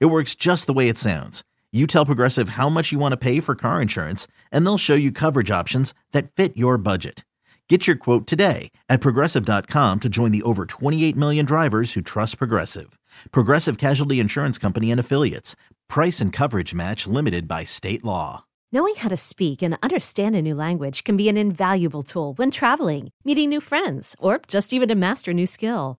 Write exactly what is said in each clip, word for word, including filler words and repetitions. It works just the way it sounds. You tell Progressive how much you want to pay for car insurance, and they'll show you coverage options that fit your budget. Get your quote today at Progressive dot com to join the over twenty-eight million drivers who trust Progressive. Progressive Casualty Insurance Company and Affiliates. Price and coverage match limited by state law. Knowing how to speak and understand a new language can be an invaluable tool when traveling, meeting new friends, or just even to master a new skill.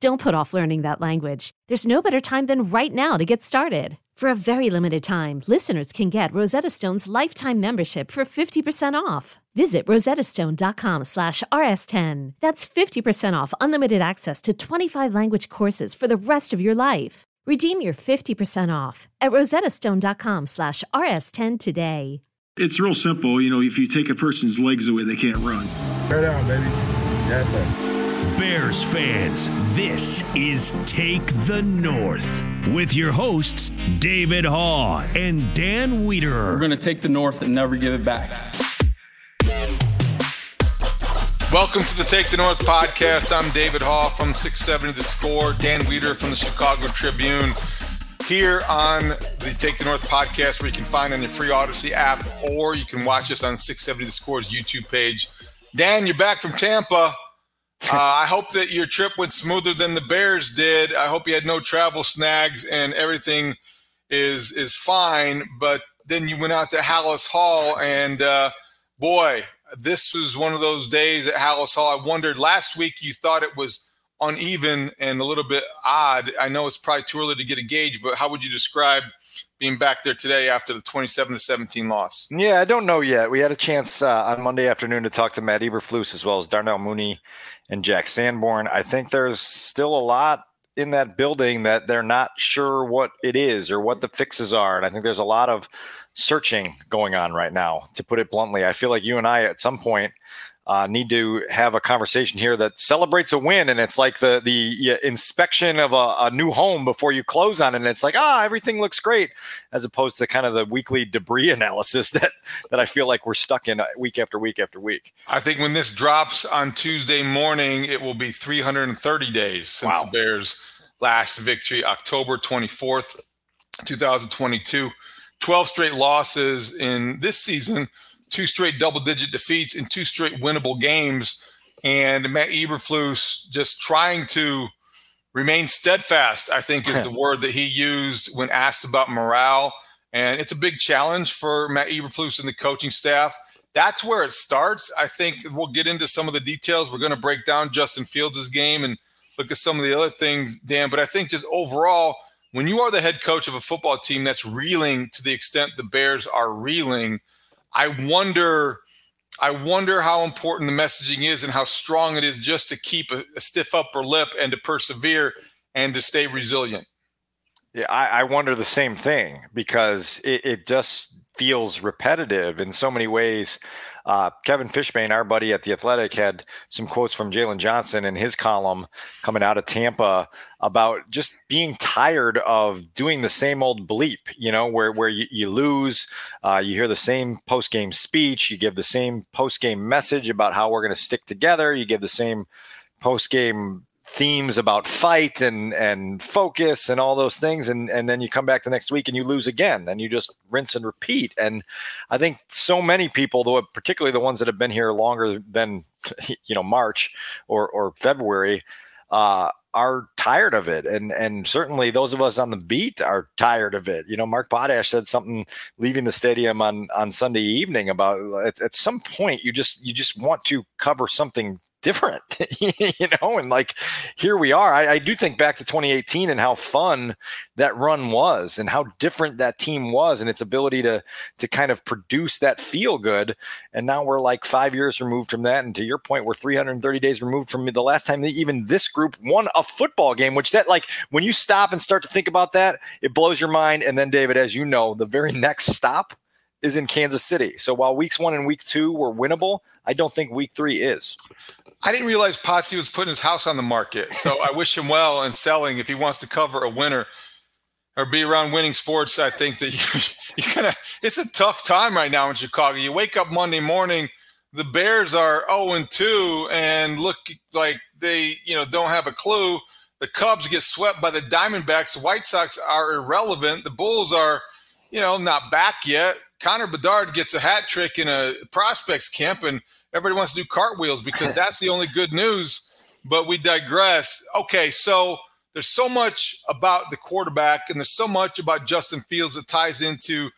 Don't put off learning that language. There's no better time than right now to get started. For a very limited time, listeners can get Rosetta Stone's lifetime membership for fifty percent off. Visit rosettastone dot com slash R S ten. That's fifty percent off unlimited access to twenty-five language courses for the rest of your life. Redeem your fifty percent off at rosettastone dot com slash R S ten today. It's real simple. You know, if you take a person's legs away, they can't run. Go down, baby. Yes, sir. Bears fans, this is Take the North with your hosts, David Haw and Dan Weederer. We're going to take the North and never give it back. Welcome to the Take the North podcast. I'm David Haw from six seventy The Score, Dan Weederer from the Chicago Tribune. Here on the Take the North podcast, where you can find on your free Odyssey app, or you can watch us on six seventy The Score's YouTube page. Dan, you're back from Tampa. Uh, I hope that your trip went smoother than the Bears did. I hope you had no travel snags and everything is is fine. But then you went out to Halas Hall, and uh, boy, this was one of those days at Halas Hall. I wondered, last week you thought it was uneven and a little bit odd. I know it's probably too early to get a gauge, but how would you describe being back there today after the twenty-seven to seventeen loss? Yeah, I don't know yet. We had a chance uh, on Monday afternoon to talk to Matt Eberflus as well as Darnell Mooney and Jack Sanborn. I think there's still a lot in that building that they're not sure what it is or what the fixes are. And I think there's a lot of searching going on right now, to put it bluntly. I feel like you and I at some point uh, need to have a conversation here that celebrates a win. And it's like the the inspection of a, a new home before you close on it. And it's like, ah, oh, everything looks great, as opposed to kind of the weekly debris analysis that, that I feel like we're stuck in week after week after week. I think when this drops on Tuesday morning, it will be three hundred thirty days since wow. the Bears' last victory, October twenty-fourth, twenty twenty-two, twelve straight losses in this season, two straight double-digit defeats in two straight winnable games, and Matt Eberflus just trying to remain steadfast, I think is the word that he used when asked about morale. And it's a big challenge for Matt Eberflus and the coaching staff. That's where it starts. I think we'll get into some of the details. We're going to break down Justin Fields' game and look at some of the other things, Dan. But I think just overall, when you are the head coach of a football team that's reeling to the extent the Bears are reeling, I wonder, I wonder how important the messaging is and how strong it is just to keep a, a stiff upper lip and to persevere and to stay resilient. Yeah, I, I wonder the same thing, because it, it just feels repetitive in so many ways. Uh, Kevin Fishbane, our buddy at The Athletic, had some quotes from Jalen Johnson in his column coming out of Tampa about just being tired of doing the same old bleep, you know, where, where you, you lose, uh, you hear the same post-game speech, you give the same post-game message about how we're going to stick together, you give the same post-game themes about fight and and focus and all those things, and and then you come back the next week and you lose again, and you just rinse and repeat. And I think so many people, though, particularly the ones that have been here longer than, you know, March or or February, uh are tired of it. And and certainly those of us on the beat are tired of it. You know, Mark Potash said something leaving the stadium on, on Sunday evening about at, at some point you just you just want to cover something different, you know, and like, here we are. I, I do think back to twenty eighteen and how fun that run was and how different that team was and its ability to to kind of produce that feel good. And now we're like five years removed from that. And to your point, we're three hundred thirty days removed from the last time that even this group won a football game, which that like when you stop and start to think about that, it blows your mind. And then, David, as you know, the very next stop is in Kansas City. So while weeks one and week two were winnable, I don't think week three is. I didn't realize Posse was putting his house on the market. So I wish him well in selling. If he wants to cover a winner or be around winning sports, I think that you're, you're gonna, it's a tough time right now in Chicago. You wake up Monday morning, the Bears are oh and two and look like they, you know, don't have a clue. The Cubs get swept by the Diamondbacks. The White Sox are irrelevant. The Bulls are, you know, not back yet. Connor Bedard gets a hat trick in a prospects camp, and everybody wants to do cartwheels because that's the only good news, but we digress. Okay, so there's so much about the quarterback, and there's so much about Justin Fields that ties into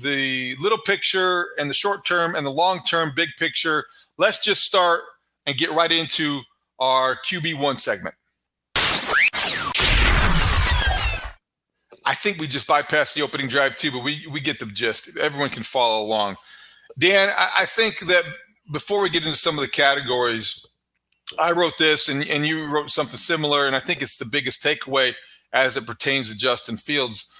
the little picture and the short term and the long term big picture. Let's just start and get right into our Q B one segment. I think we just bypassed the opening drive too, but we, we get the gist. Everyone can follow along. Dan, I, I think that before we get into some of the categories, I wrote this and, and you wrote something similar, and I think it's the biggest takeaway as it pertains to Justin Fields.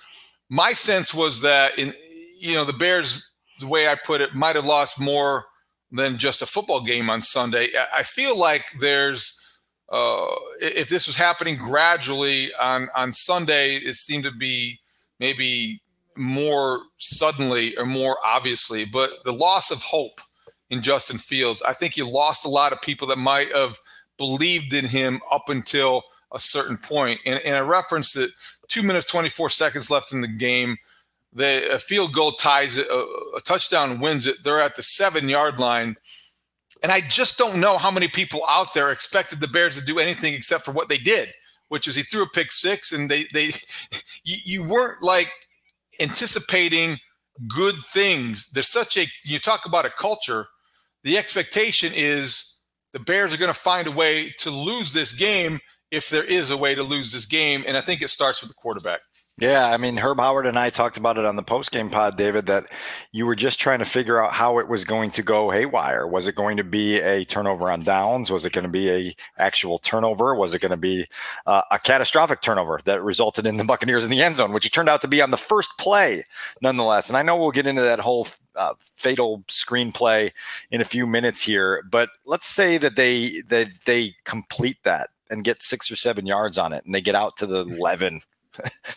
My sense was that, in you know, the Bears, the way I put it, might have lost more than just a football game on Sunday. I, I feel like there's Uh, if this was happening gradually on, on Sunday, it seemed to be maybe more suddenly or more obviously. But the loss of hope in Justin Fields, I think you lost a lot of people that might have believed in him up until a certain point. And, and I referenced that two minutes, twenty-four seconds left in the game. The, a field goal ties it, a, a touchdown wins it. They're at the seven-yard line. And I just don't know how many people out there expected the Bears to do anything except for what they did, which is he threw a pick six, and they they you, you weren't like anticipating good things. There's such a you talk about a culture. The expectation is the Bears are going to find a way to lose this game if there is a way to lose this game, and I think it starts with the quarterback. Yeah, I mean, Herb Howard and I talked about it on the postgame pod, David, that you were just trying to figure out how it was going to go haywire. Was it going to be a turnover on downs? Was it going to be a actual turnover? Was it going to be uh, a catastrophic turnover that resulted in the Buccaneers in the end zone, which it turned out to be on the first play, nonetheless? And I know we'll get into that whole uh, fatal screenplay in a few minutes here, but let's say that they that they complete that and get six or seven yards on it, and they get out to the eleven.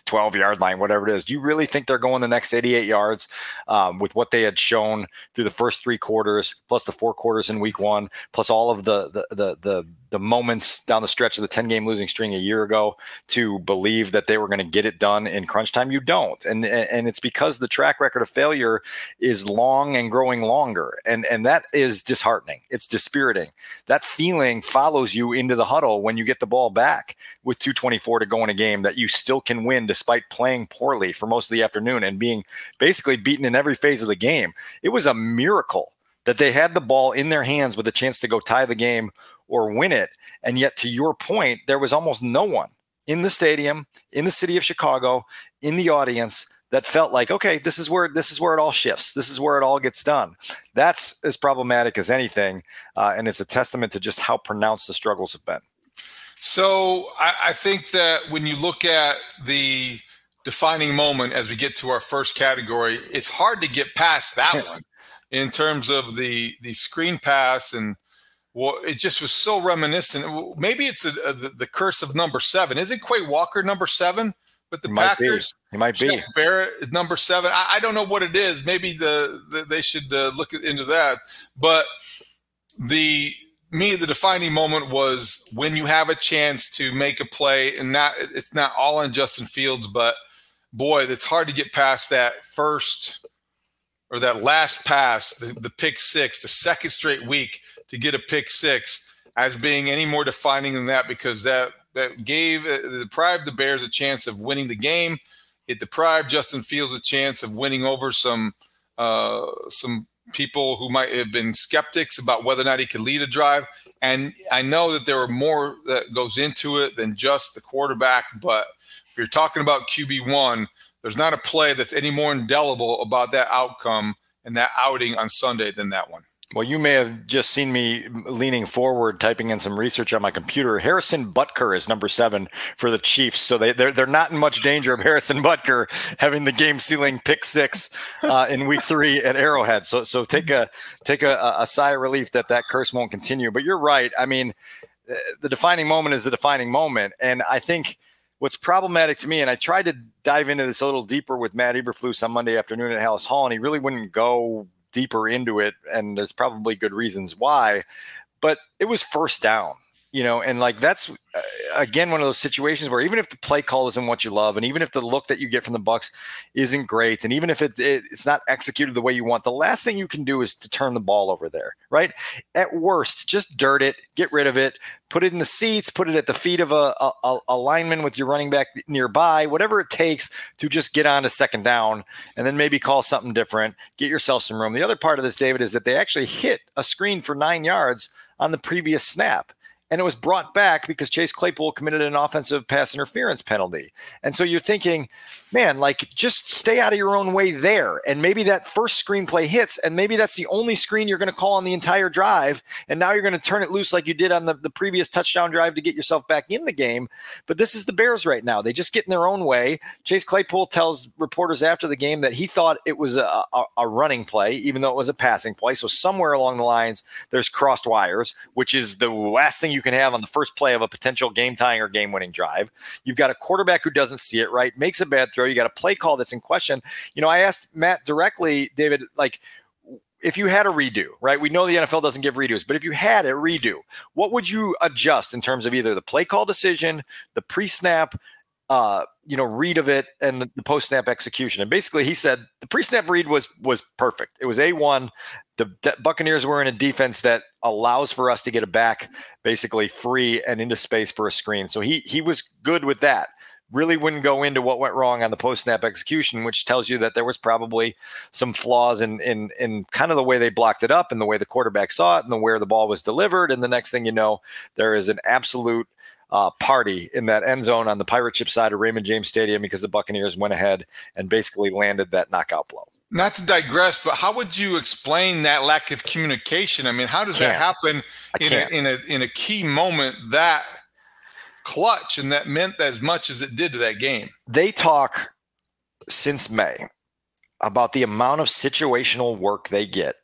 twelve yard line, whatever it is. Do you really think they're going the next eighty-eight yards um, with what they had shown through the first three quarters, plus the four quarters in week one, plus all of the, the, the, the, the moments down the stretch of the ten game losing string a year ago to believe that they were going to get it done in crunch time? You don't. And, and, and it's because the track record of failure is long and growing longer. And, and that is disheartening. It's dispiriting. That feeling follows you into the huddle when you get the ball back with two twenty-four to go in a game that you still can win despite playing poorly for most of the afternoon and being basically beaten in every phase of the game. It was a miracle that they had the ball in their hands with a chance to go tie the game or win it. And yet, to your point, there was almost no one in the stadium, in the city of Chicago, in the audience that felt like, okay, this is where this is where it all shifts. This is where it all gets done. That's as problematic as anything. Uh, and it's a testament to just how pronounced the struggles have been. So I, I think that when you look at the defining moment as we get to our first category, it's hard to get past that one in terms of the, the screen pass. And well, it just was so reminiscent. Maybe it's a, a, the, the curse of number seven. Isn't Quay Walker number seven with the Packers? He might be. Shaq Barrett is number seven. I, I don't know what it is. Maybe the, the they should uh, look into that. But the – me, the defining moment was when you have a chance to make a play, and not it's not all on Justin Fields, but boy, it's hard to get past that first or that last pass, the, the pick six, the second straight week to get a pick six as being any more defining than that, because that that gave uh, deprived the Bears a chance of winning the game. It deprived Justin Fields a chance of winning over some uh, some people who might have been skeptics about whether or not he could lead a drive. And I know that there are more that goes into it than just the quarterback, but if you're talking about Q B one, there's not a play that's any more indelible about that outcome and that outing on Sunday than that one. Well, you may have just seen me leaning forward, typing in some research on my computer. Harrison Butker is number seven for the Chiefs, so they, they're they're not in much danger of Harrison Butker having the game-sealing pick six uh, in week three at Arrowhead. So so take a take a, a sigh of relief that that curse won't continue. But you're right. I mean, the defining moment is the defining moment, and I think what's problematic to me, and I tried to dive into this a little deeper with Matt Eberflus on Monday afternoon at Halas Hall, and he really wouldn't go deeper into it, and there's probably good reasons why, but it was first down, you know, and like that's uh, again one of those situations where even if the play call isn't what you love, and even if the look that you get from the Bucs isn't great, and even if it, it it's not executed the way you want, the last thing you can do is to turn the ball over there, right? At worst, just dirt it, get rid of it, put it in the seats, put it at the feet of a, a, a lineman with your running back nearby, whatever it takes to just get on to second down and then maybe call something different, get yourself some room. The other part of this, David, is that they actually hit a screen for nine yards on the previous snap. And it was brought back because Chase Claypool committed an offensive pass interference penalty. And so you're thinking, man, like just stay out of your own way there. And maybe that first screenplay hits, and maybe that's the only screen you're going to call on the entire drive. And now you're going to turn it loose like you did on the, the previous touchdown drive to get yourself back in the game. But this is the Bears right now. They just get in their own way. Chase Claypool tells reporters after the game that he thought it was a, a, a running play, even though it was a passing play. So somewhere along the lines, there's crossed wires, which is the last thing you can have on the first play of a potential game-tying or game-winning drive. You've got a quarterback who doesn't see it right, makes a bad throw. You got a play call that's in question. You know, I asked Matt directly, David, like if you had a redo, right? We know the N F L doesn't give redos, but if you had a redo, what would you adjust in terms of either the play call decision, the pre-snap, uh, you know, read of it, and the, the post-snap execution? And basically he said the pre-snap read was was perfect. It was A one. The D- Buccaneers were in a defense that allows for us to get a back basically free and into space for a screen. So he he was good with that. Really wouldn't go into what went wrong on the post-snap execution, which tells you that there was probably some flaws in in in kind of the way they blocked it up and the way the quarterback saw it and the where the ball was delivered. And the next thing you know, there is an absolute Uh, party in that end zone on the pirate ship side of Raymond James Stadium because the Buccaneers went ahead and basically landed that knockout blow. Not to digress, but how would you explain that lack of communication? I mean, how does can't. that happen in a, in a in a key moment that clutch and that meant as much as it did to that game? They talk since May about the amount of situational work they get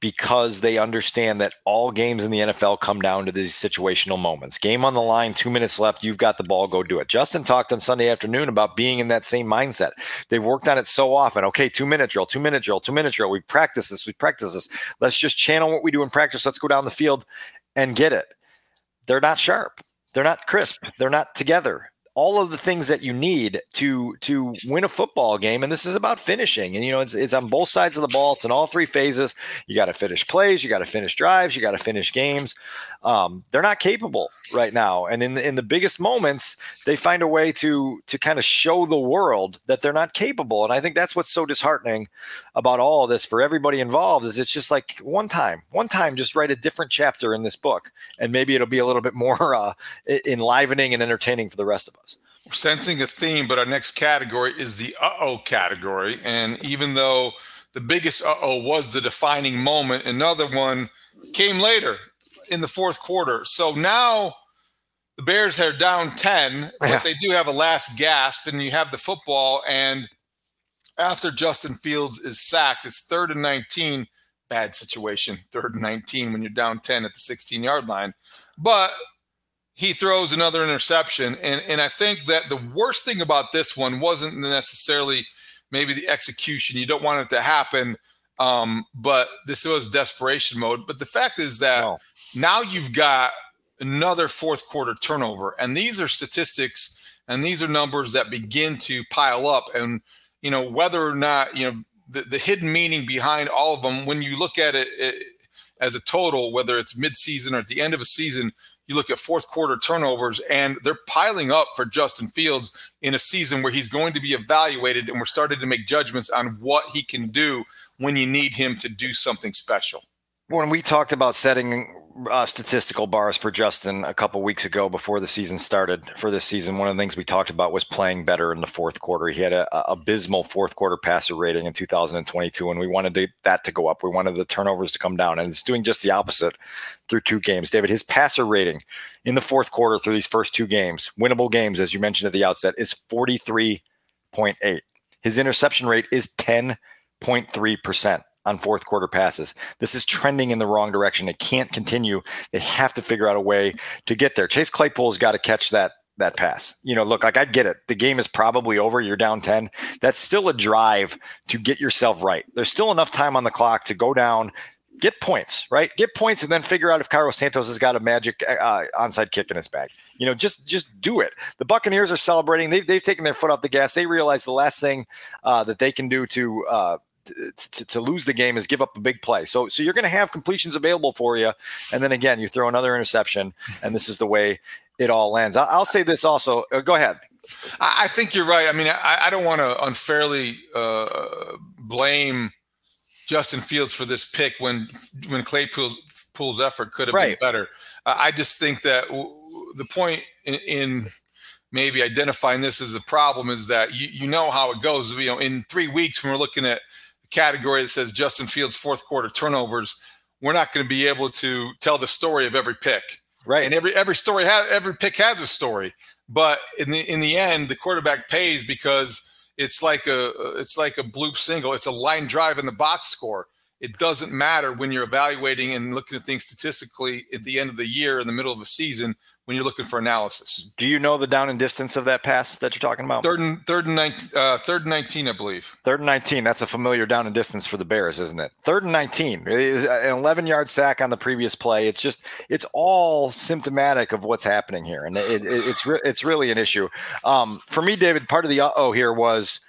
because they understand that all games in the N F L come down to these situational moments. Game on the line, two minutes left, you've got the ball, go do it. Justin talked on Sunday afternoon about being in that same mindset. They've worked on it so often. Okay, two-minute drill, two-minute drill, two-minute drill. We practice this, we practice this. Let's just channel what we do in practice. Let's go down the field and get it. They're not sharp. They're not crisp. They're not together. All of the things that you need to to win a football game, and this is about finishing. And you know, it's it's on both sides of the ball. It's in all three phases. You got to finish plays. You got to finish drives. You got to finish games. Um, they're not capable right now. And in the, in the biggest moments, they find a way to to kind of show the world that they're not capable. And I think that's what's so disheartening about all of this for everybody involved. Is it's just like one time, one time, just write a different chapter in this book, and maybe it'll be a little bit more uh, enlivening and entertaining for the rest of us. We're sensing a theme, but our next category is the uh-oh category. And even though the biggest uh-oh was the defining moment, another one came later in the fourth quarter. So now the Bears are down ten, but yeah. They do have a last gasp, and you have the football. And after Justin Fields is sacked, it's third and nineteen. Bad situation, third and nineteen when you're down ten at the sixteen-yard line. But he throws another interception, and, and I think that the worst thing about this one wasn't necessarily maybe the execution. You don't want it to happen, um, but this was desperation mode. But the fact is that oh. now you've got another fourth quarter turnover, and these are statistics and these are numbers that begin to pile up. And, you know, whether or not, you know, the, the hidden meaning behind all of them, when you look at it, it as a total, whether it's midseason or at the end of a season, You look at fourth quarter turnovers, and they're piling up for Justin Fields in a season where he's going to be evaluated, and we're starting to make judgments on what he can do when you need him to do something special. When we talked about setting uh, statistical bars for Justin a couple weeks ago before the season started for this season, one of the things we talked about was playing better in the fourth quarter. He had an abysmal fourth quarter passer rating in two thousand twenty-two, and we wanted to, that to go up. We wanted the turnovers to come down, and it's doing just the opposite through two games. David, his passer rating in the fourth quarter through these first two games, winnable games, as you mentioned at the outset, is forty-three point eight. His interception rate is ten point three percent. on fourth quarter passes. This is trending in the wrong direction. It can't continue. They have to figure out a way to get there. Chase Claypool's got to catch that that pass. You know, look, like I get it. The game is probably over. You're down ten. That's still a drive to get yourself right. There's still enough time on the clock to go down, get points, right? Get points and then figure out if Cairo Santos has got a magic uh, onside kick in his bag. You know, just just do it. The Buccaneers are celebrating. They've, they've taken their foot off the gas. They realize the last thing uh, that they can do to uh, To, to lose the game is give up a big play. So so you're going to have completions available for you. And then again, you throw another interception, and this is the way it all lands. I'll, I'll say this also. Uh, go ahead. I think you're right. I mean, I, I don't want to unfairly uh, blame Justin Fields for this pick when, when Claypool's effort could have right. been better. Uh, I just think that w- the point in, in – maybe identifying this as a problem is that you, you know how it goes. You know, in three weeks when we're looking at a category that says Justin Fields fourth quarter turnovers, we're not going to be able to tell the story of every pick. Right. And every every story has every pick has a story. But in the in the end, the quarterback pays because it's like a it's like a bloop single. It's a line drive in the box score. It doesn't matter when you're evaluating and looking at things statistically at the end of the year, in the middle of a season, when you're looking for analysis. Do you know the down and distance of that pass that you're talking about? Third and third and nineteen, uh, third and nineteen, I believe. Third and nineteen. That's a familiar down and distance for the Bears, isn't it? Third and nineteen, an eleven-yard sack on the previous play. It's just, it's all symptomatic of what's happening here, and it, it, it's re- it's really an issue. Um, for me, David, part of the uh-oh here was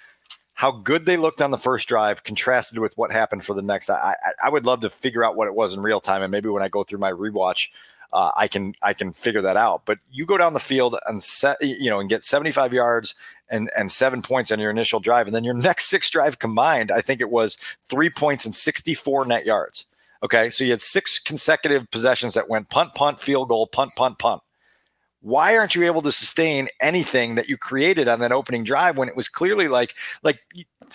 how good they looked on the first drive contrasted with what happened for the next. I I, I would love to figure out what it was in real time, and maybe when I go through my rewatch, Uh, I can I can figure that out. But you go down the field and set, you know, and get seventy-five yards and and seven points on your initial drive, and then your next six drive combined, I think it was three points and sixty-four net yards. Okay, so you had six consecutive possessions that went punt, punt, field goal, punt, punt, punt. Why aren't you able to sustain anything that you created on that opening drive when it was clearly like like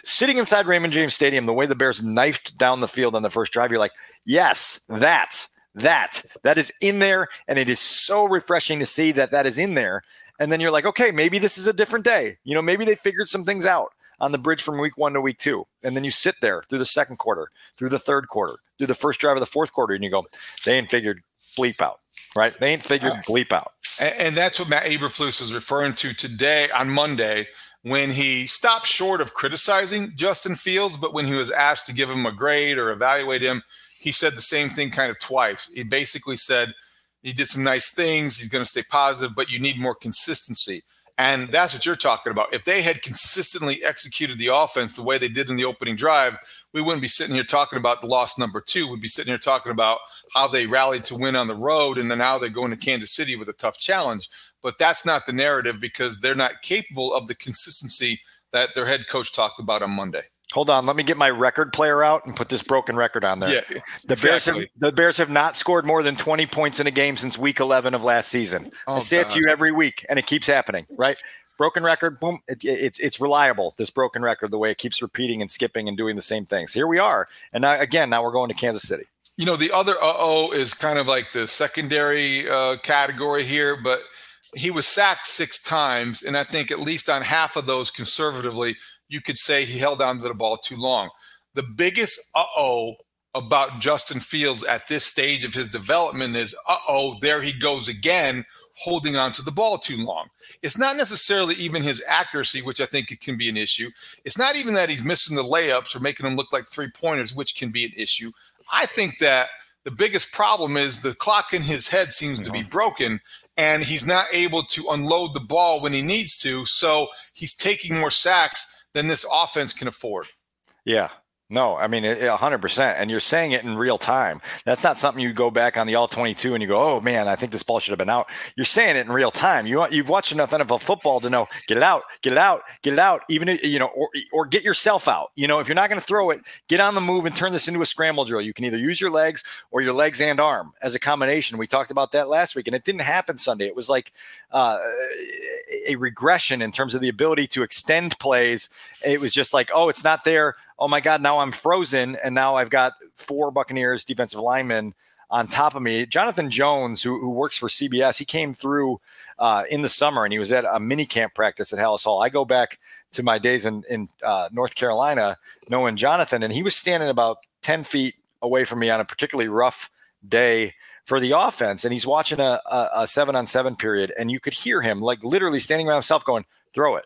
sitting inside Raymond James Stadium, the way the Bears knifed down the field on the first drive? You're like, yes, that's. That, that is in there, and it is so refreshing to see that that is in there. And then you're like, okay, maybe this is a different day. You know, maybe they figured some things out on the bridge from week one to week two. And then you sit there through the second quarter, through the third quarter, through the first drive of the fourth quarter, and you go, they ain't figured bleep out, right? They ain't figured bleep out. And, and that's what Matt Eberflus is referring to today on Monday when he stopped short of criticizing Justin Fields, but when he was asked to give him a grade or evaluate him, he said the same thing kind of twice. He basically said he did some nice things. He's going to stay positive, but you need more consistency. And that's what you're talking about. If they had consistently executed the offense the way they did in the opening drive, we wouldn't be sitting here talking about the loss number two. We'd be sitting here talking about how they rallied to win on the road, and then now they're going to Kansas City with a tough challenge. But that's not the narrative because they're not capable of the consistency that their head coach talked about on Monday. Hold on, let me get my record player out and put this broken record on there. Yeah, the, exactly. Bears have, the Bears have not scored more than twenty points in a game since week eleven of last season. Oh, I say God. It to you every week, and it keeps happening, right? Broken record, boom, it, it, it's it's reliable, this broken record, the way it keeps repeating and skipping and doing the same things. Here we are, and now again, now we're going to Kansas City. You know, the other uh-oh is kind of like the secondary uh, category here, but he was sacked six times, and I think at least on half of those conservatively, you could say he held on to the ball too long. The biggest uh-oh about Justin Fields at this stage of his development is, uh-oh, there he goes again, holding on to the ball too long. It's not necessarily even his accuracy, which I think it can be an issue. It's not even that he's missing the layups or making them look like three-pointers, which can be an issue. I think that the biggest problem is the clock in his head seems to be broken, and he's not able to unload the ball when he needs to, so he's taking more sacks than this offense can afford. Yeah. No, I mean, one hundred percent. And you're saying it in real time. That's not something you go back on the all twenty-two and you go, oh, man, I think this ball should have been out. You're saying it in real time. You, you've watched enough N F L football to know, get it out, get it out, get it out, even, you know, or, or get yourself out. You know, if you're not going to throw it, get on the move and turn this into a scramble drill. You can either use your legs or your legs and arm as a combination. We talked about that last week, and it didn't happen Sunday. It was like uh, a regression in terms of the ability to extend plays. It was just like, oh, it's not there. Oh my God, now I'm frozen. And now I've got four Buccaneers defensive linemen on top of me. Jonathan Jones, who, who works for C B S, he came through uh, in the summer and he was at a mini camp practice at Halas Hall. I go back to my days in, in uh, North Carolina knowing Jonathan, and he was standing about ten feet away from me on a particularly rough day for the offense. And he's watching a, a, a seven on seven period. And you could hear him like literally standing around himself going, throw it.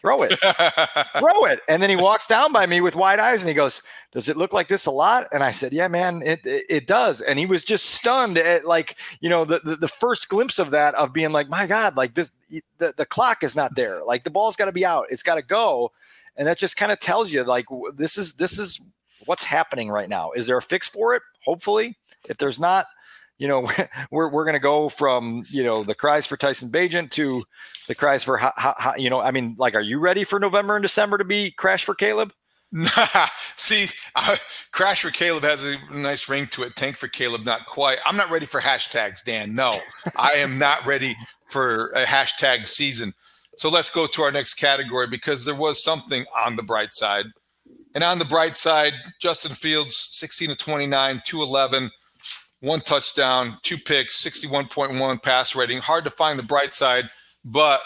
Throw it, throw it. And then he walks down by me with wide eyes and he goes, does it look like this a lot? And I said, yeah, man, it it, it does. And he was just stunned at, like, you know, the, the, the first glimpse of that, of being like, my God, like this, the, the clock is not there. Like the ball's got to be out. It's got to go. And that just kind of tells you, like, this is, this is what's happening right now. Is there a fix for it? Hopefully. If there's not, you know, we're we're going to go from, you know, the cries for Tyson Bagent to the cries for, ha, ha, ha, you know, I mean, like, are you ready for November and December to be crash for Caleb? Nah, see, uh, crash for Caleb has a nice ring to it. Tank for Caleb, not quite. I'm not ready for hashtags, Dan. No, I am not ready for a hashtag season. So let's go to our next category, because there was something on the bright side. And on the bright side, Justin Fields, sixteen of twenty-nine, two eleven. One touchdown, two picks, sixty-one point one pass rating. Hard to find the bright side, but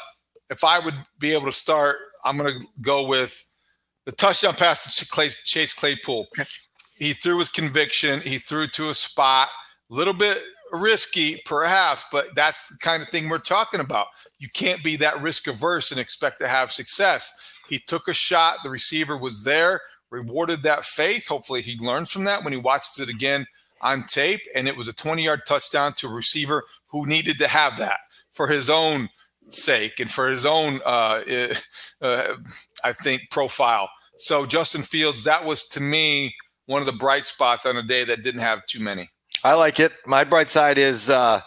if I would be able to start, I'm going to go with the touchdown pass to Chase Claypool. He threw with conviction. He threw to a spot, a little bit risky perhaps, but that's the kind of thing we're talking about. You can't be that risk averse and expect to have success. He took a shot. The receiver was there, rewarded that faith. Hopefully he learned from that when he watches it again on tape, and it was a twenty-yard touchdown to a receiver who needed to have that for his own sake and for his own, uh, uh, I think, profile. So Justin Fields, that was, to me, one of the bright spots on a day that didn't have too many. I like it. My bright side is uh,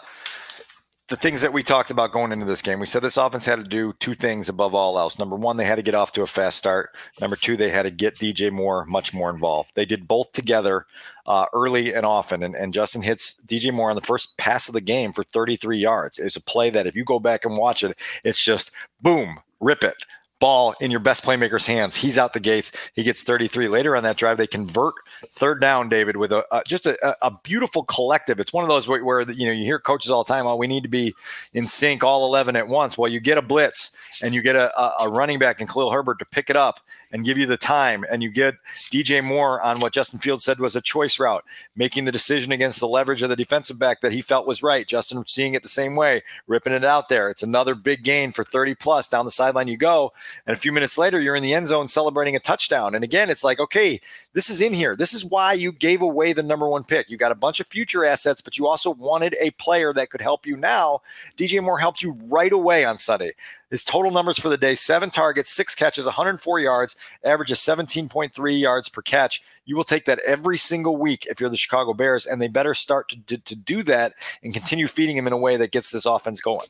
the things that we talked about going into this game. We said this offense had to do two things above all else. Number one, they had to get off to a fast start. Number two, they had to get D J Moore much more involved. They did both together. Uh, early and often, and, and Justin hits D J Moore on the first pass of the game for thirty-three yards. It's a play that if you go back and watch it, it's just boom, rip it, ball in your best playmaker's hands. He's out the gates. He gets thirty-three. Later on that drive, they convert third down, David, with a, a just a, a beautiful collective. It's one of those where, where, you know, you hear coaches all the time, oh, we need to be in sync, all eleven at once. Well, you get a blitz and you get a, a, a running back in Khalil Herbert to pick it up and give you the time, and you get D J Moore on what Justin Fields said was a choice route, making the decision against the leverage of the defensive back that he felt was right. Justin seeing it the same way, ripping it out there. It's another big gain for thirty plus. Down the sideline you go. And a few minutes later, you're in the end zone celebrating a touchdown. And again, it's like, okay, this is in here. This is why you gave away the number one pick. You got a bunch of future assets, but you also wanted a player that could help you now. D J Moore helped you right away on Sunday. His total numbers for the day, seven targets, six catches, one hundred four yards, average of seventeen point three yards per catch. You will take that every single week if you're the Chicago Bears, and they better start to, to, to do that and continue feeding him in a way that gets this offense going.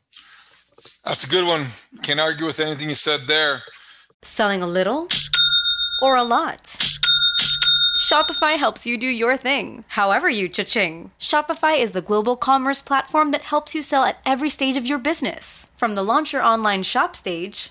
That's a good one. Can't argue with anything you said there. Selling a little or a lot? Shopify helps you do your thing, however you cha-ching. Shopify is the global commerce platform that helps you sell at every stage of your business. From the launch your online shop stage,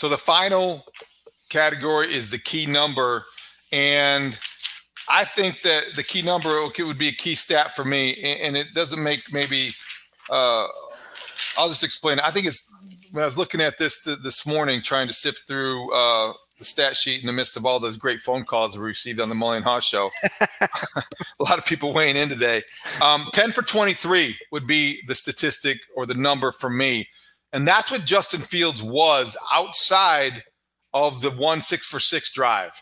So the final category is the key number, and I think that the key number would be a key stat for me, and it doesn't make maybe uh, – I'll just explain. I think it's – when I was looking at this this morning, trying to sift through uh, the stat sheet in the midst of all those great phone calls we received on the Mully and Haw Show, a lot of people weighing in today. Um, ten for twenty-three would be the statistic or the number for me. And that's what Justin Fields was outside of the one six for six drive.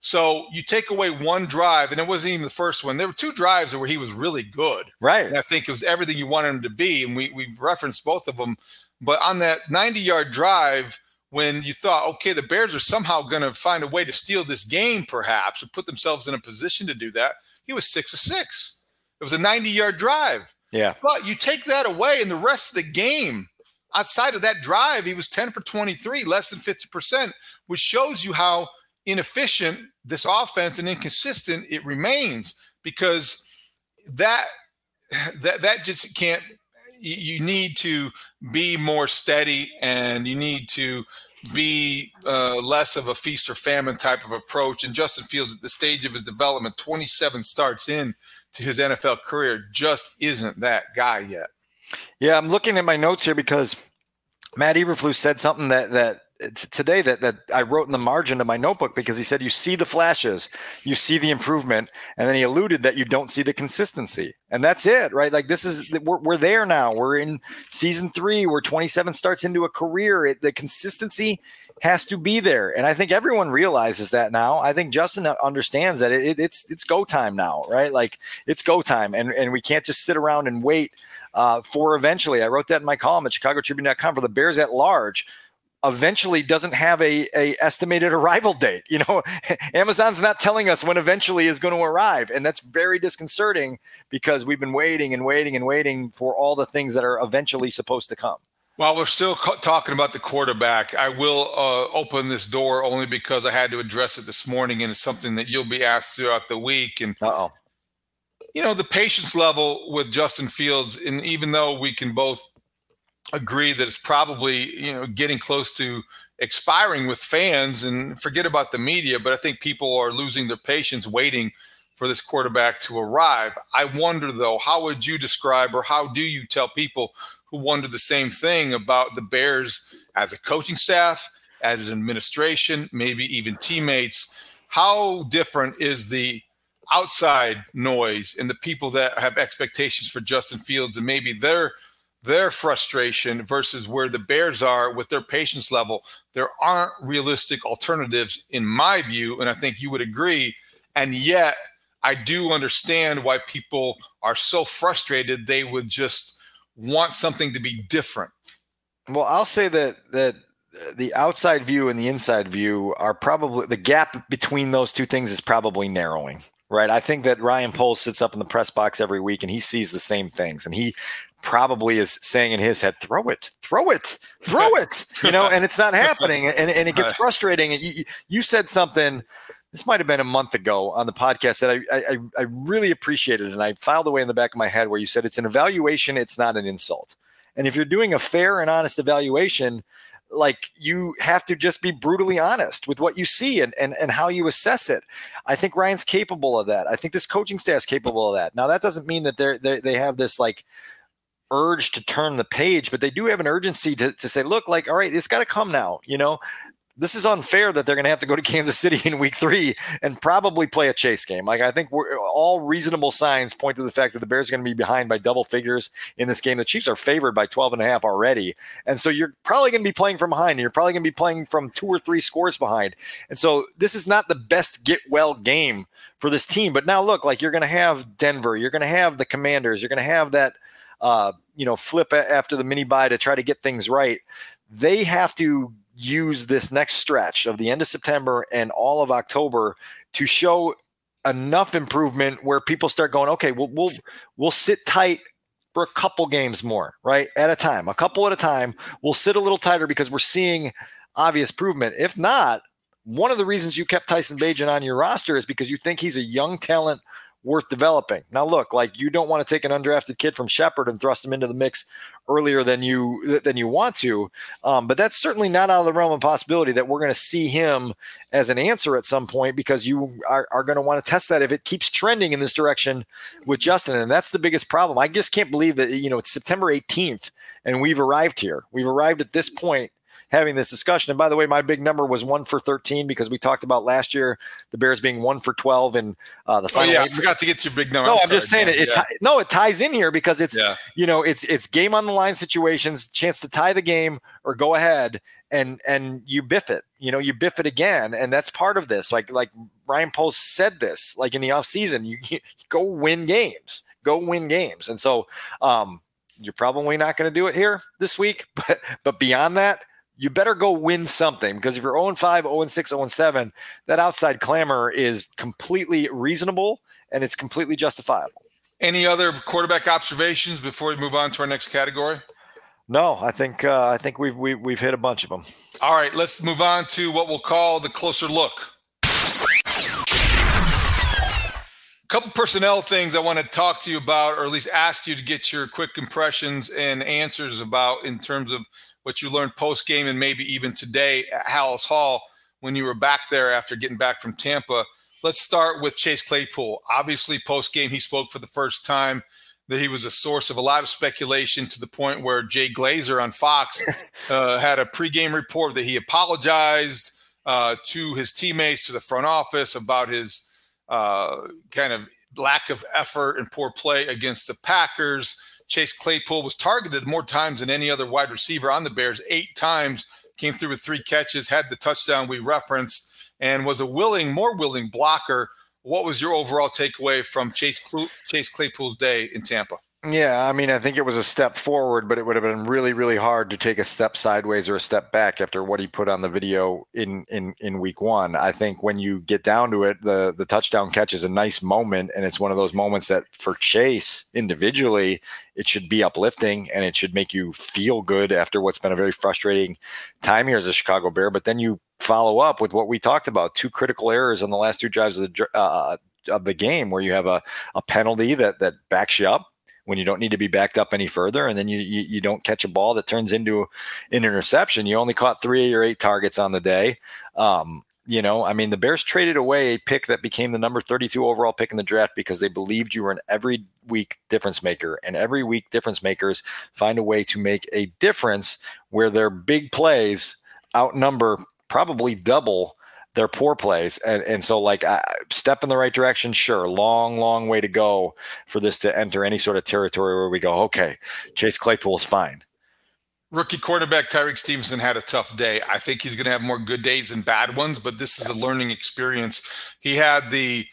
So you take away one drive, and it wasn't even the first one. There were two drives where he was really good. Right. And I think it was everything you wanted him to be, and we, we referenced both of them. But on that ninety-yard drive, when you thought, okay, the Bears are somehow going to find a way to steal this game perhaps, or put themselves in a position to do that, he was six of six. It was a ninety-yard drive. Yeah. But you take that away, and the rest of the game, outside of that drive, he was ten for twenty-three, less than fifty percent, which shows you how inefficient this offense and inconsistent it remains, because that that that just can't – you need to be more steady, and you need to be uh, less of a feast or famine type of approach. And Justin Fields, at the stage of his development, twenty-seven starts in to his N F L career, just isn't that guy yet. Yeah, I'm looking at my notes here because Matt Eberflus said something that that t- today that that I wrote in the margin of my notebook, because he said you see the flashes, you see the improvement, and then he alluded that you don't see the consistency. And that's it, right? Like this is we're, we're there now. We're in season three. We're twenty-seven starts into a career. It, the consistency has to be there, and I think everyone realizes that now. I think Justin understands that it, it, it's it's go time now, right? Like it's go time, and and we can't just sit around and wait. Uh, for eventually, I wrote that in my column at Chicago Tribune dot com, for the Bears at large, eventually doesn't have a, a estimated arrival date. You know, Amazon's not telling us when eventually is going to arrive. And that's very disconcerting, because we've been waiting and waiting and waiting for all the things that are eventually supposed to come. While we're still co- talking about the quarterback, I will uh, open this door only because I had to address it this morning, and it's something that you'll be asked throughout the week. And Uh-oh. You know, the patience level with Justin Fields, and even though we can both agree that it's probably, you know, getting close to expiring with fans, and forget about the media, but I think people are losing their patience waiting for this quarterback to arrive. I wonder, though, how would you describe, or how do you tell people who wonder the same thing about the Bears as a coaching staff, as an administration, maybe even teammates? How different is the outside noise and the people that have expectations for Justin Fields, and maybe their their frustration, versus where the Bears are with their patience level? There aren't realistic alternatives in my view, and I think you would agree. And yet I do understand why people are so frustrated. They would just want something to be different. Well, I'll say that that the outside view and the inside view are probably, the gap between those two things is probably narrowing, right? I think that Ryan Poles sits up in the press box every week and he sees the same things, and he probably is saying in his head, throw it, throw it, throw it, you know, and it's not happening. And, and it gets frustrating. And you, you said something, this might've been a month ago on the podcast, that I, I, I really appreciated. And I filed away in the back of my head, where you said it's an evaluation, it's not an insult. And if you're doing a fair and honest evaluation, like, you have to just be brutally honest with what you see and, and, and how you assess it. I think Ryan's capable of that. I think this coaching staff is capable of that. Now, that doesn't mean that they're, they're, they have this like urge to turn the page, but they do have an urgency to, to say, look, like, all right, it's got to come now. You know, this is unfair that they're going to have to go to Kansas City in week three and probably play a Chase game. Like, I think we're, all reasonable signs point to the fact that the Bears are going to be behind by double figures in this game. The Chiefs are favored by twelve and a half already. And so you're probably going to be playing from behind. And you're probably going to be playing from two or three scores behind. And so this is not the best get well game for this team. But now look, like, you're going to have Denver, you're going to have the Commanders, you're going to have that, uh, you know, flip after the mini bye to try to get things right. They have to use this next stretch of the end of September and all of October to show enough improvement where people start going, okay, we'll we'll we'll sit tight for a couple games more, right? At a time, a couple at a time. We'll sit a little tighter because we're seeing obvious improvement. If not, one of the reasons you kept Tyson Bagent on your roster is because you think he's a young talent worth developing. Now look, like, you don't want to take an undrafted kid from Shepherd and thrust him into the mix earlier than you than you want to, um, but that's certainly not out of the realm of possibility that we're going to see him as an answer at some point, because you are, are going to want to test that if it keeps trending in this direction with Justin, and that's the biggest problem. I just can't believe that, you know, it's September eighteenth and we've arrived here. We've arrived at this point having this discussion. And by the way, my big number was one for thirteen, because we talked about last year the Bears being one for twelve and uh, the final. Oh yeah, I forgot to get your big number. No, I'm, I'm sorry, just saying no, it. it yeah. t- no, it ties in here because it's yeah. you know it's it's game on the line situations, chance to tie the game or go ahead, and and you biff it. You know, you biff it again, and that's part of this. Like like Ryan Poles said this, like, in the offseason, you, you go win games, go win games, and so um, you're probably not going to do it here this week, but but beyond that, you better go win something, because if you're oh and five, oh and six, oh and seven, that outside clamor is completely reasonable and it's completely justifiable. Any other quarterback observations before we move on to our next category? No, I think uh, I think we've we, we've hit a bunch of them. All right, let's move on to what we'll call the closer look. A couple personnel things I want to talk to you about, or at least ask you to get your quick impressions and answers about, in terms of what you learned post-game and maybe even today at Halas Hall when you were back there after getting back from Tampa. Let's start with Chase Claypool. Obviously, post-game, he spoke for the first time that he was a source of a lot of speculation, to the point where Jay Glazer on Fox uh, had a pregame report that he apologized uh, to his teammates, to the front office, about his uh, kind of lack of effort and poor play against the Packers. Chase Claypool was targeted more times than any other wide receiver on the Bears, eight times, came through with three catches, had the touchdown we referenced, and was a willing, more willing blocker. What was your overall takeaway from Chase Cl- Chase Claypool's day in Tampa? Yeah, I mean, I think it was a step forward, but it would have been really, really hard to take a step sideways or a step back after what he put on the video in in, in week one. I think when you get down to it, the, the touchdown catch is a nice moment, and it's one of those moments that for Chase individually, it should be uplifting and it should make you feel good after what's been a very frustrating time here as a Chicago Bear. But then you follow up with what we talked about, two critical errors on the last two drives of the uh, of the game, where you have a, a penalty that that backs you up when you don't need to be backed up any further. And then you, you, you don't catch a ball that turns into an interception. You only caught three of your eight targets on the day. Um, you know, I mean, the Bears traded away a pick that became the number thirty-two overall pick in the draft because they believed you were an every week difference maker, and every week difference makers find a way to make a difference where their big plays outnumber probably double their poor plays. And and so like uh, step in the right direction. Sure. Long, long way to go for this to enter any sort of territory where we go, okay, Chase Claypool is fine. Rookie quarterback Tyrique Stevenson had a tough day. I think he's going to have more good days than bad ones, but this is a learning experience. He had the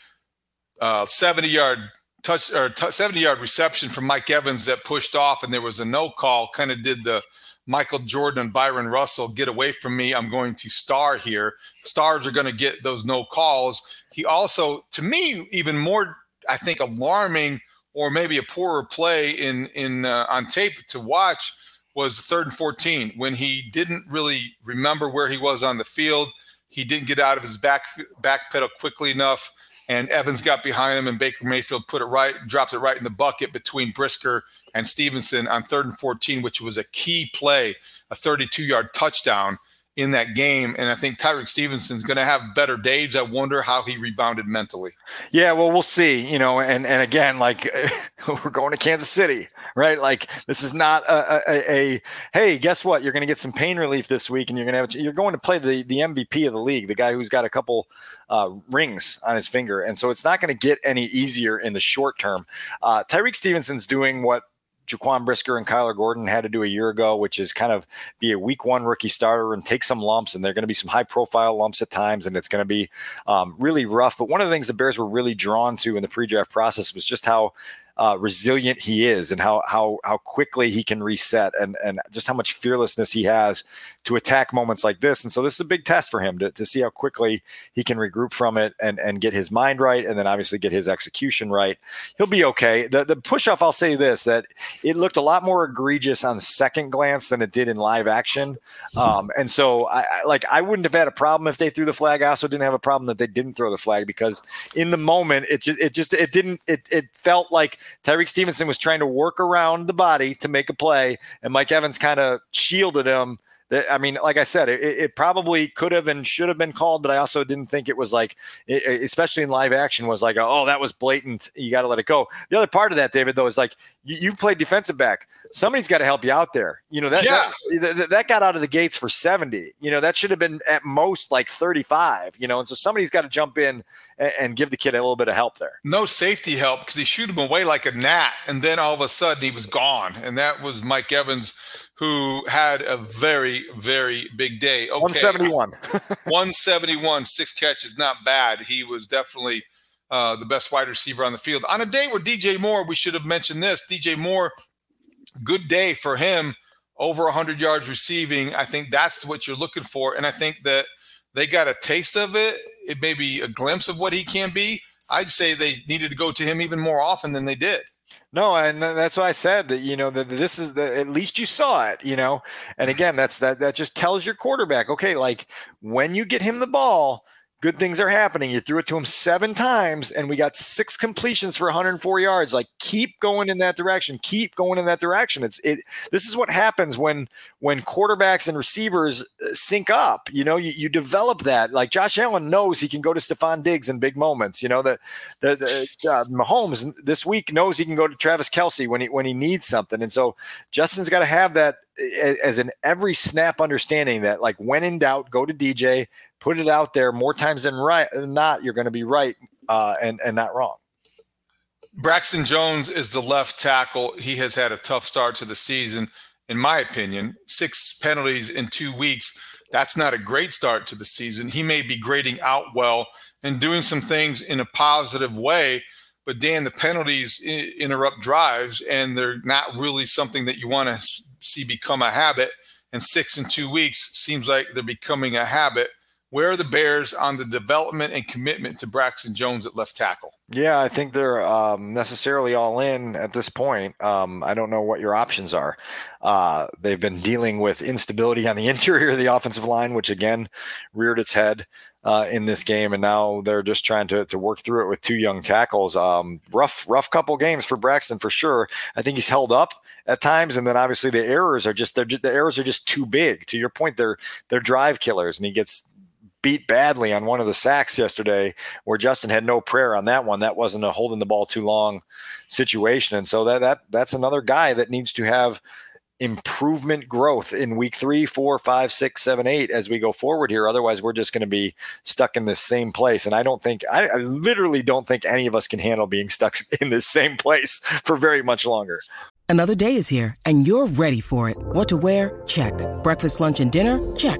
uh, seventy-yard touch or seventy-yard reception from Mike Evans that pushed off, and there was a no call. Kind of did the Michael Jordan and Byron Russell, get away from me, I'm going to star here. Stars are going to get those no calls. He also, to me, even more, I think, alarming or maybe a poorer play in in uh, on tape to watch was the third and fourteen, when he didn't really remember where he was on the field. He didn't get out of his back back pedal quickly enough, and Evans got behind him, and Baker Mayfield put it right, dropped it right in the bucket between Brisker and Stevenson on third and fourteen, which was a key play, a thirty-two-yard touchdown in that game. And I think Tyrique Stevenson's going to have better days. I wonder how he rebounded mentally. Yeah, well, we'll see, you know, and, and again, like we're going to Kansas City, right? Like this is not a, a, a hey, guess what? You're going to get some pain relief this week, and you're going to have, you're going to play the, the M V P of the league, the guy who's got a couple uh, rings on his finger. And so it's not going to get any easier in the short term. Uh, Tyrique Stevenson's doing what Jaquan Brisker and Kyler Gordon had to do a year ago, which is kind of be a week one rookie starter and take some lumps. And they're going to be some high profile lumps at times. And it's going to be um, really rough. But one of the things the Bears were really drawn to in the pre-draft process was just how uh, resilient he is, and how, how, how quickly he can reset, and, and just how much fearlessness he has to attack moments like this. And so this is a big test for him to, to see how quickly he can regroup from it and, and get his mind right. And then obviously get his execution right. He'll be okay. The, the push off, I'll say this, that it looked a lot more egregious on second glance than it did in live action. Um, and so I, I like, I wouldn't have had a problem if they threw the flag. I also didn't have a problem that they didn't throw the flag, because in the moment it just, it just, it didn't, it, it felt like Tyrique Stevenson was trying to work around the body to make a play, and Mike Evans kind of shielded him. I mean, like I said, it, it probably could have and should have been called, but I also didn't think it was like, especially in live action, was like, oh, that was blatant. You got to let it go. The other part of that, David, though, is like you, you played defensive back. Somebody's got to help you out there. You know, that, yeah. that, that that got out of the gates for seventy. You know, that should have been at most like thirty-five, you know, and so somebody's got to jump in and, and give the kid a little bit of help there. No safety help, because he shoot him away like a gnat, and then all of a sudden he was gone. And that was Mike Evans, who had a very, very big day. Okay. one seventy-one one seventy-one, six catches, not bad. He was definitely uh, the best wide receiver on the field. On a day where D J Moore, we should have mentioned this, D J Moore, good day for him, over one hundred yards receiving. I think that's what you're looking for, and I think that they got a taste of it. It may be a glimpse of what he can be. I'd say they needed to go to him even more often than they did. No, and that's why I said that, you know, that this is the, at least you saw it, you know, and again, that's that, that just tells your quarterback, okay, like when you get him the ball, good things are happening. You threw it to him seven times and we got six completions for one hundred four yards. Like keep going in that direction, keep going in that direction. It's it, this is what happens when, when quarterbacks and receivers sync up, you know, you, you develop that. Like Josh Allen knows he can go to Stephon Diggs in big moments. You know, that the, the uh, Mahomes this week knows he can go to Travis Kelce when he, when he needs something. And so Justin's got to have that as an every snap understanding that like when in doubt, go to D J, put it out there more times than right, not, you're going to be right uh, and, and not wrong. Braxton Jones is the left tackle. He has had a tough start to the season, in my opinion. Six penalties in two weeks. That's not a great start to the season. He may be grading out well and doing some things in a positive way, but Dan, the penalties I- interrupt drives, and they're not really something that you want to see become a habit. And six in two weeks seems like they're becoming a habit. Where are the Bears on the development and commitment to Braxton Jones at left tackle? Yeah, I think they're um, necessarily all in at this point. Um, I don't know what your options are. Uh, they've been dealing with instability on the interior of the offensive line, which again reared its head uh, in this game. And now they're just trying to, to work through it with two young tackles. Um, rough, rough couple games for Braxton for sure. I think he's held up at times. And then obviously the errors are just, just the errors are just too big. To your point, they're, they're drive killers, and he gets beat badly on one of the sacks yesterday where Justin had no prayer on that one. That wasn't a holding the ball too long situation. And so that, that that's another guy that needs to have improvement growth in week three, four, five, six, seven, eight, as we go forward here. Otherwise we're just going to be stuck in this same place. And I don't think, I, I literally don't think any of us can handle being stuck in this same place for very much longer. Another day is here and you're ready for it. What to wear? Check. Breakfast, lunch, and dinner? Check.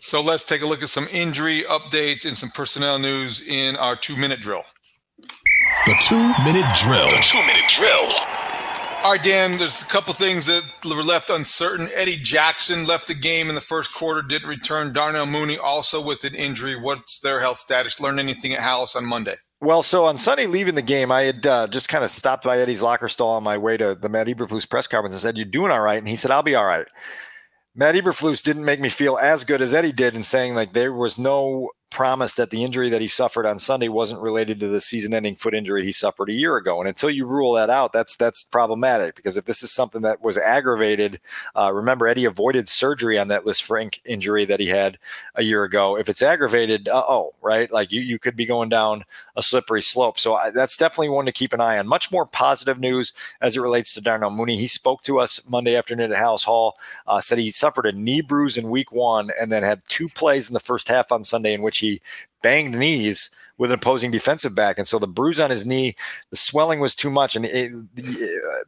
So let's take a look at some injury updates and some personnel news in our two-minute drill. The two-minute drill. The two-minute drill. All right, Dan, there's a couple things that were left uncertain. Eddie Jackson left the game in the first quarter, didn't return. Darnell Mooney also with an injury. What's their health status? Learn anything at Halas on Monday? Well, so on Sunday leaving the game, I had uh, just kind of stopped by Eddie's locker stall on my way to the Matt Eberflus press conference and said, "You doing all right?" And he said, "I'll be all right." Matt Eberflus didn't make me feel as good as Eddie did in saying like there was no promise that the injury that he suffered on Sunday wasn't related to the season-ending foot injury he suffered a year ago. And until you rule that out, that's that's problematic, because if this is something that was aggravated, uh, remember Eddie avoided surgery on that Lisfranc injury that he had a year ago. If it's aggravated, uh-oh, right? Like you, you could be going down a slippery slope. So I, that's definitely one to keep an eye on. Much more positive news as it relates to Darnell Mooney. He spoke to us Monday afternoon at Halas Hall, uh, said he suffered a knee bruise in week one and then had two plays in the first half on Sunday in which he banged knees with an opposing defensive back. And so the bruise on his knee, the swelling was too much. And it,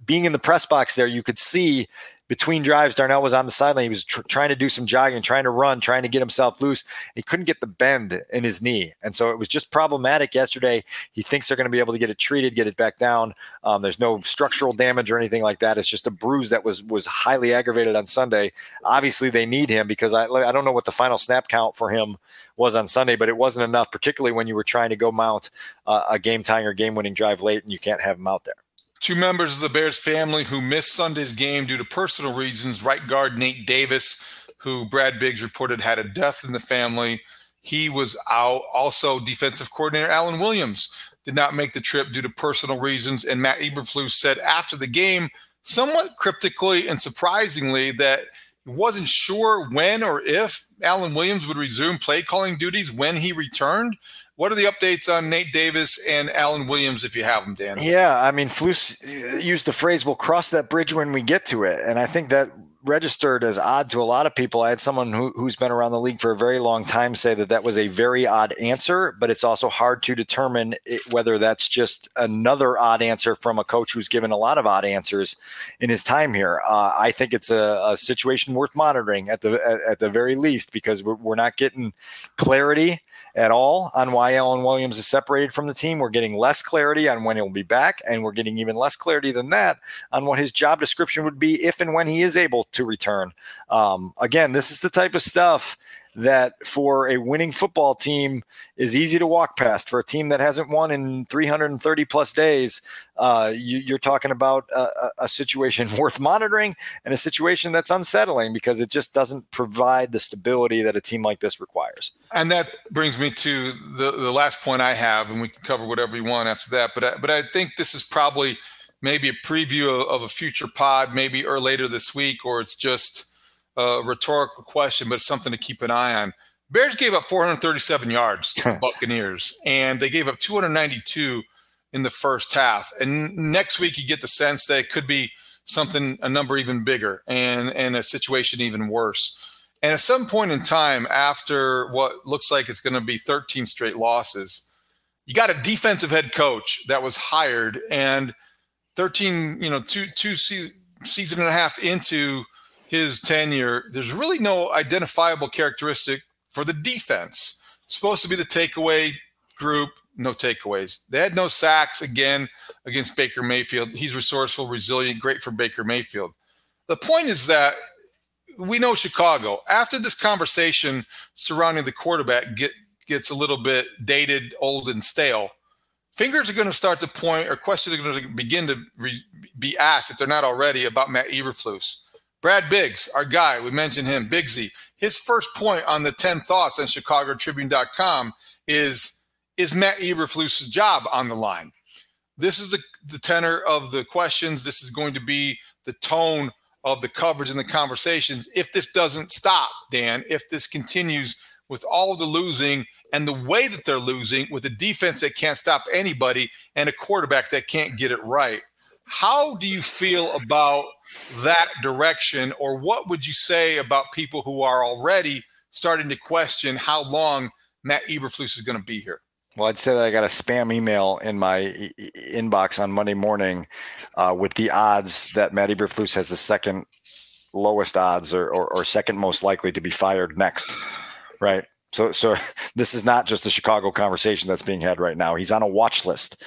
being in the press box there, you could see between drives, Darnell was on the sideline. He was tr- trying to do some jogging, trying to run, trying to get himself loose. He couldn't get the bend in his knee. And so it was just problematic yesterday. He thinks they're going to be able to get it treated, get it back down. Um, there's no structural damage or anything like that. It's just a bruise that was was highly aggravated on Sunday. Obviously, they need him because I, I don't know what the final snap count for him was on Sunday, but it wasn't enough, particularly when you were trying to go mount uh, a game-tying or game-winning drive late, and you can't have him out there. Two members of the Bears family who missed Sunday's game due to personal reasons. Right guard Nate Davis, who Brad Biggs reported had a death in the family. He was out. Also, defensive coordinator Alan Williams did not make the trip due to personal reasons. And Matt Eberflus said after the game, somewhat cryptically and surprisingly, that he wasn't sure when or if Alan Williams would resume play calling duties when he returned. What are the updates on Nate Davis and Alan Williams, if you have them, Dan? Yeah, I mean, Flus used the phrase, "We'll cross that bridge when we get to it." And I think that registered as odd to a lot of people. I had someone who, who's been around the league for a very long time say that that was a very odd answer, but it's also hard to determine it, whether that's just another odd answer from a coach who's given a lot of odd answers in his time here. Uh, I think it's a, a situation worth monitoring at the at, at the very least, because we're, we're not getting clarity at all on why Alan Williams is separated from the team. We're getting less clarity on when he'll be back, and we're getting even less clarity than that on what his job description would be if and when he is able to to return. Um, again, this is the type of stuff that for a winning football team is easy to walk past. For a team that hasn't won in three hundred thirty plus days, uh, you, you're talking about a, a situation worth monitoring and a situation that's unsettling because it just doesn't provide the stability that a team like this requires. And that brings me to the, the last point I have, and we can cover whatever you want after that. But I, but I think this is probably maybe a preview of a future pod, maybe or later this week, or it's just a rhetorical question, but it's something to keep an eye on. Bears gave up four hundred thirty-seven yards to the Buccaneers, and they gave up two hundred ninety-two in the first half. And next week you get the sense that it could be something, a number even bigger and, and a situation even worse. And at some point in time after what looks like it's going to be thirteen straight losses, you got a defensive head coach that was hired, and Thirteen, you know, two two se- season and a half into his tenure, there's really no identifiable characteristic for the defense. It's supposed to be the takeaway group, no takeaways. They had no sacks again against Baker Mayfield. He's resourceful, resilient, great for Baker Mayfield. The point is that we know Chicago. After this conversation surrounding the quarterback get, gets a little bit dated, old, and stale, fingers are going to start to point, or questions are going to begin to re- be asked, if they're not already, about Matt Eberflus. Brad Biggs, our guy, we mentioned him, Biggsy. His first point on the ten thoughts on Chicago Tribune dot com is, is Matt Eberflus' job on the line? This is the, the tenor of the questions. This is going to be the tone of the coverage and the conversations. If this doesn't stop, Dan, if this continues with all the losing and the way that they're losing, with a defense that can't stop anybody and a quarterback that can't get it right, how do you feel about that direction, or what would you say about people who are already starting to question how long Matt Eberflus is going to be here? Well, I'd say that I got a spam email in my e- inbox on Monday morning uh, with the odds that Matt Eberflus has the second lowest odds, or, or, or second most likely to be fired next, right? So so this is not just a Chicago conversation that's being had right now. He's on a watch list.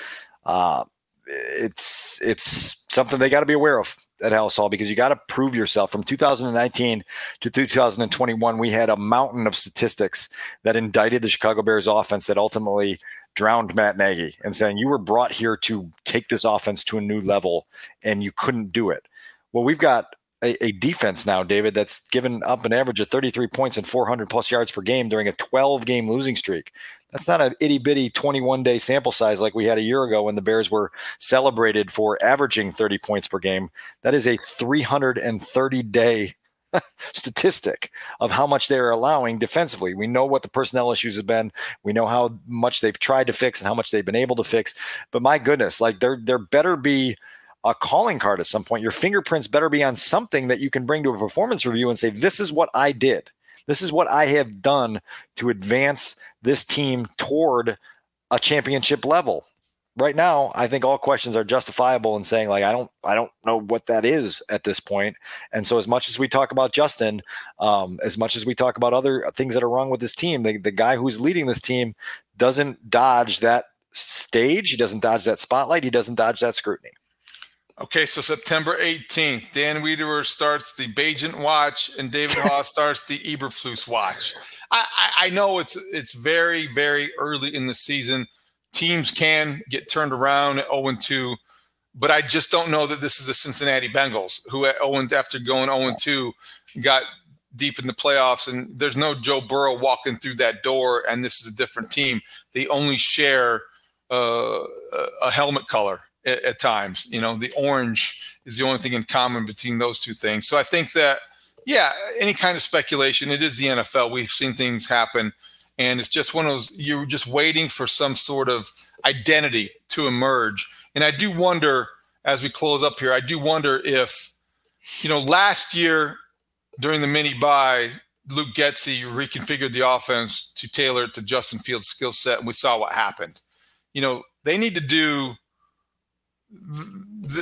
Uh, it's it's something they got to be aware of at Halas Hall, because you got to prove yourself. From two thousand nineteen to two thousand twenty-one, we had a mountain of statistics that indicted the Chicago Bears offense that ultimately drowned Matt Nagy, and saying you were brought here to take this offense to a new level and you couldn't do it. Well, we've got a, a defense now, David, that's given up an average of thirty-three points and four hundred plus yards per game during a twelve game losing streak. That's not an itty bitty twenty-one day sample size like we had a year ago when the Bears were celebrated for averaging thirty points per game. That is a three hundred thirty day statistic of how much they're allowing defensively. We know what the personnel issues have been. We know how much they've tried to fix and how much they've been able to fix. But my goodness, like there, there better be a calling card at some point. Your fingerprints better be on something that you can bring to a performance review and say, this is what I did. This is what I have done to advance this team toward a championship level. Right now, I think all questions are justifiable in saying, like, I don't, I don't know what that is at this point. And so, as much as we talk about Justin, um, as much as we talk about other things that are wrong with this team, the, the guy who's leading this team doesn't dodge that stage. He doesn't dodge that spotlight. He doesn't dodge that scrutiny. Okay, so September eighteenth, Dan Wiederer starts the Bagent watch and David Haas starts the Eberflus watch. I, I, I know it's it's very, very early in the season. Teams can get turned around at oh and two, but I just don't know that this is the Cincinnati Bengals, who at oh and after going oh and two got deep in the playoffs, and there's no Joe Burrow walking through that door, and this is a different team. They only share uh, a helmet color. At times, you know, the orange is the only thing in common between those two things. So I think that, yeah, any kind of speculation, it is the N F L. We've seen things happen, and it's just one of those, you're just waiting for some sort of identity to emerge. And I do wonder, as we close up here, I do wonder if, you know, last year during the mini bye, Luke Getsy reconfigured the offense to tailor it to Justin Fields' skill set, and we saw what happened. You know, they need to do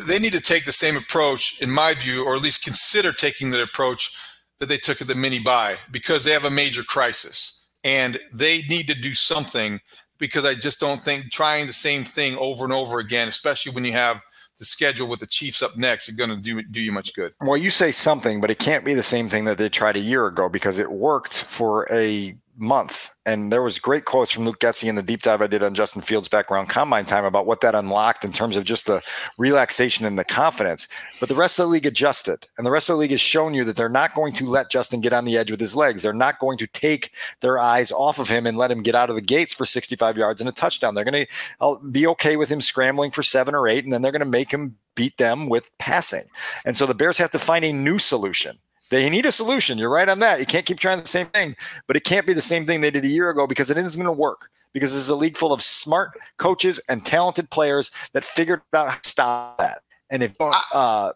they need to take the same approach, in my view, or at least consider taking the approach that they took at the mini bye, because they have a major crisis and they need to do something, because I just don't think trying the same thing over and over again, especially when you have the schedule with the Chiefs up next, is going to do, do you much good. Well, you say something, but it can't be the same thing that they tried a year ago, because it worked for a month. And there was great quotes from Luke Getsy in the deep dive I did on Justin Fields back around combine time about what that unlocked in terms of just the relaxation and the confidence. But the rest of the league adjusted, and the rest of the league has shown you that they're not going to let Justin get on the edge with his legs. They're not going to take their eyes off of him and let him get out of the gates for sixty-five yards and a touchdown. They're going to be okay with him scrambling for seven or eight, and then they're going to make him beat them with passing. And so the Bears have to find a new solution. They need a solution. You're right on that. You can't keep trying the same thing, but it can't be the same thing they did a year ago, because it isn't going to work, because this is a league full of smart coaches and talented players that figured out how to stop that. And if uh,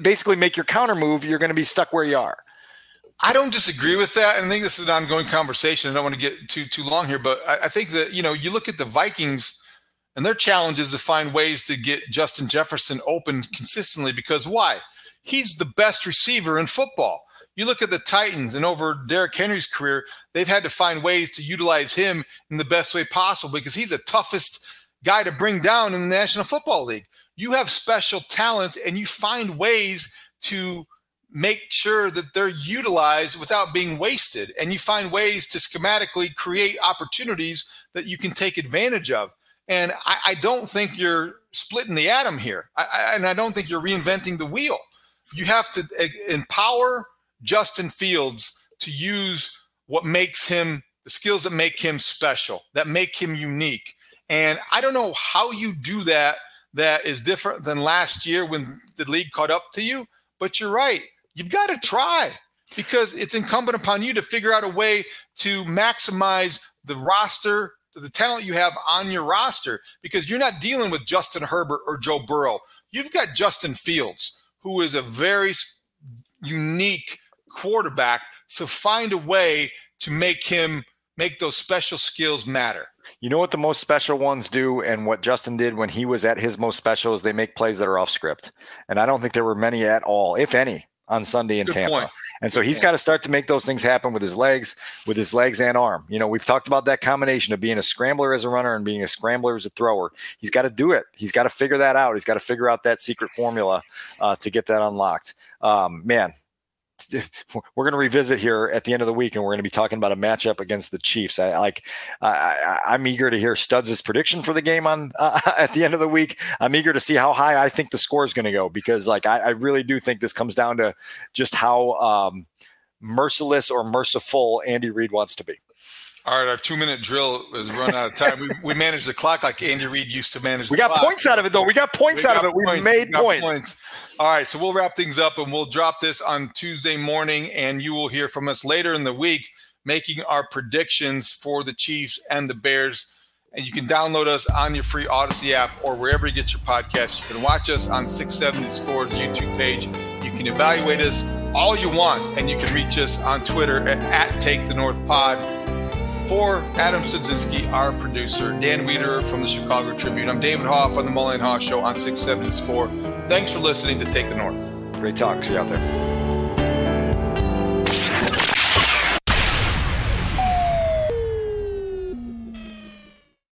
basically make your counter move, you're going to be stuck where you are. I don't disagree with that. And I think this is an ongoing conversation. I don't want to get too, too long here, but I, I think that, you know, you look at the Vikings and their challenge is to find ways to get Justin Jefferson open consistently, because why? He's the best receiver in football. You look at the Titans, and over Derrick Henry's career, they've had to find ways to utilize him in the best way possible, because he's the toughest guy to bring down in the National Football League. You have special talents, and you find ways to make sure that they're utilized without being wasted, and you find ways to schematically create opportunities that you can take advantage of. And I, I don't think you're splitting the atom here. I, I, and I don't think you're reinventing the wheel. You have to empower Justin Fields to use what makes him, the skills that make him special, that make him unique. And I don't know how you do that that is different than last year when the league caught up to you. But you're right. You've got to try, because it's incumbent upon you to figure out a way to maximize the roster, the talent you have on your roster, because you're not dealing with Justin Herbert or Joe Burrow. You've got Justin Fields, who is a very unique quarterback. So find a way to make him make those special skills matter. You know what the most special ones do, and what Justin did when he was at his most special, is they make plays that are off script. And I don't think there were many at all, if any, on Sunday in Good Tampa. Point. And so Good he's point. got to start to make those things happen with his legs, with his legs and arm. You know, we've talked about that combination of being a scrambler as a runner and being a scrambler as a thrower. He's got to do it. He's got to figure that out. He's got to figure out that secret formula uh, to get that unlocked. Um, man, we're going to revisit here at the end of the week, and we're going to be talking about a matchup against the Chiefs. I like, I, I'm eager to hear Studs' prediction for the game on uh, at the end of the week. I'm eager to see how high I think the score is going to go, because like, I, I really do think this comes down to just how um, merciless or merciful Andy Reid wants to be. All right, our two-minute drill has run out of time. We, we managed the clock like Andy Reid used to manage the we got clock. points out of it, though. We got points we got out of points. it. We made we points. points. All right, so we'll wrap things up, and we'll drop this on Tuesday morning, and you will hear from us later in the week making our predictions for the Chiefs and the Bears. And you can download us on your free Odyssey app or wherever you get your podcasts. You can watch us on six seventy Score's YouTube page. You can evaluate us all you want, and you can reach us on Twitter at, at TakeTheNorthPod. For Adam Studzinski, our producer, Dan Wiederer from the Chicago Tribune, I'm David Hoff on the Mullen Haw Show on six seventy The Score. Thanks for listening to Take the North. Great talk. See you out there.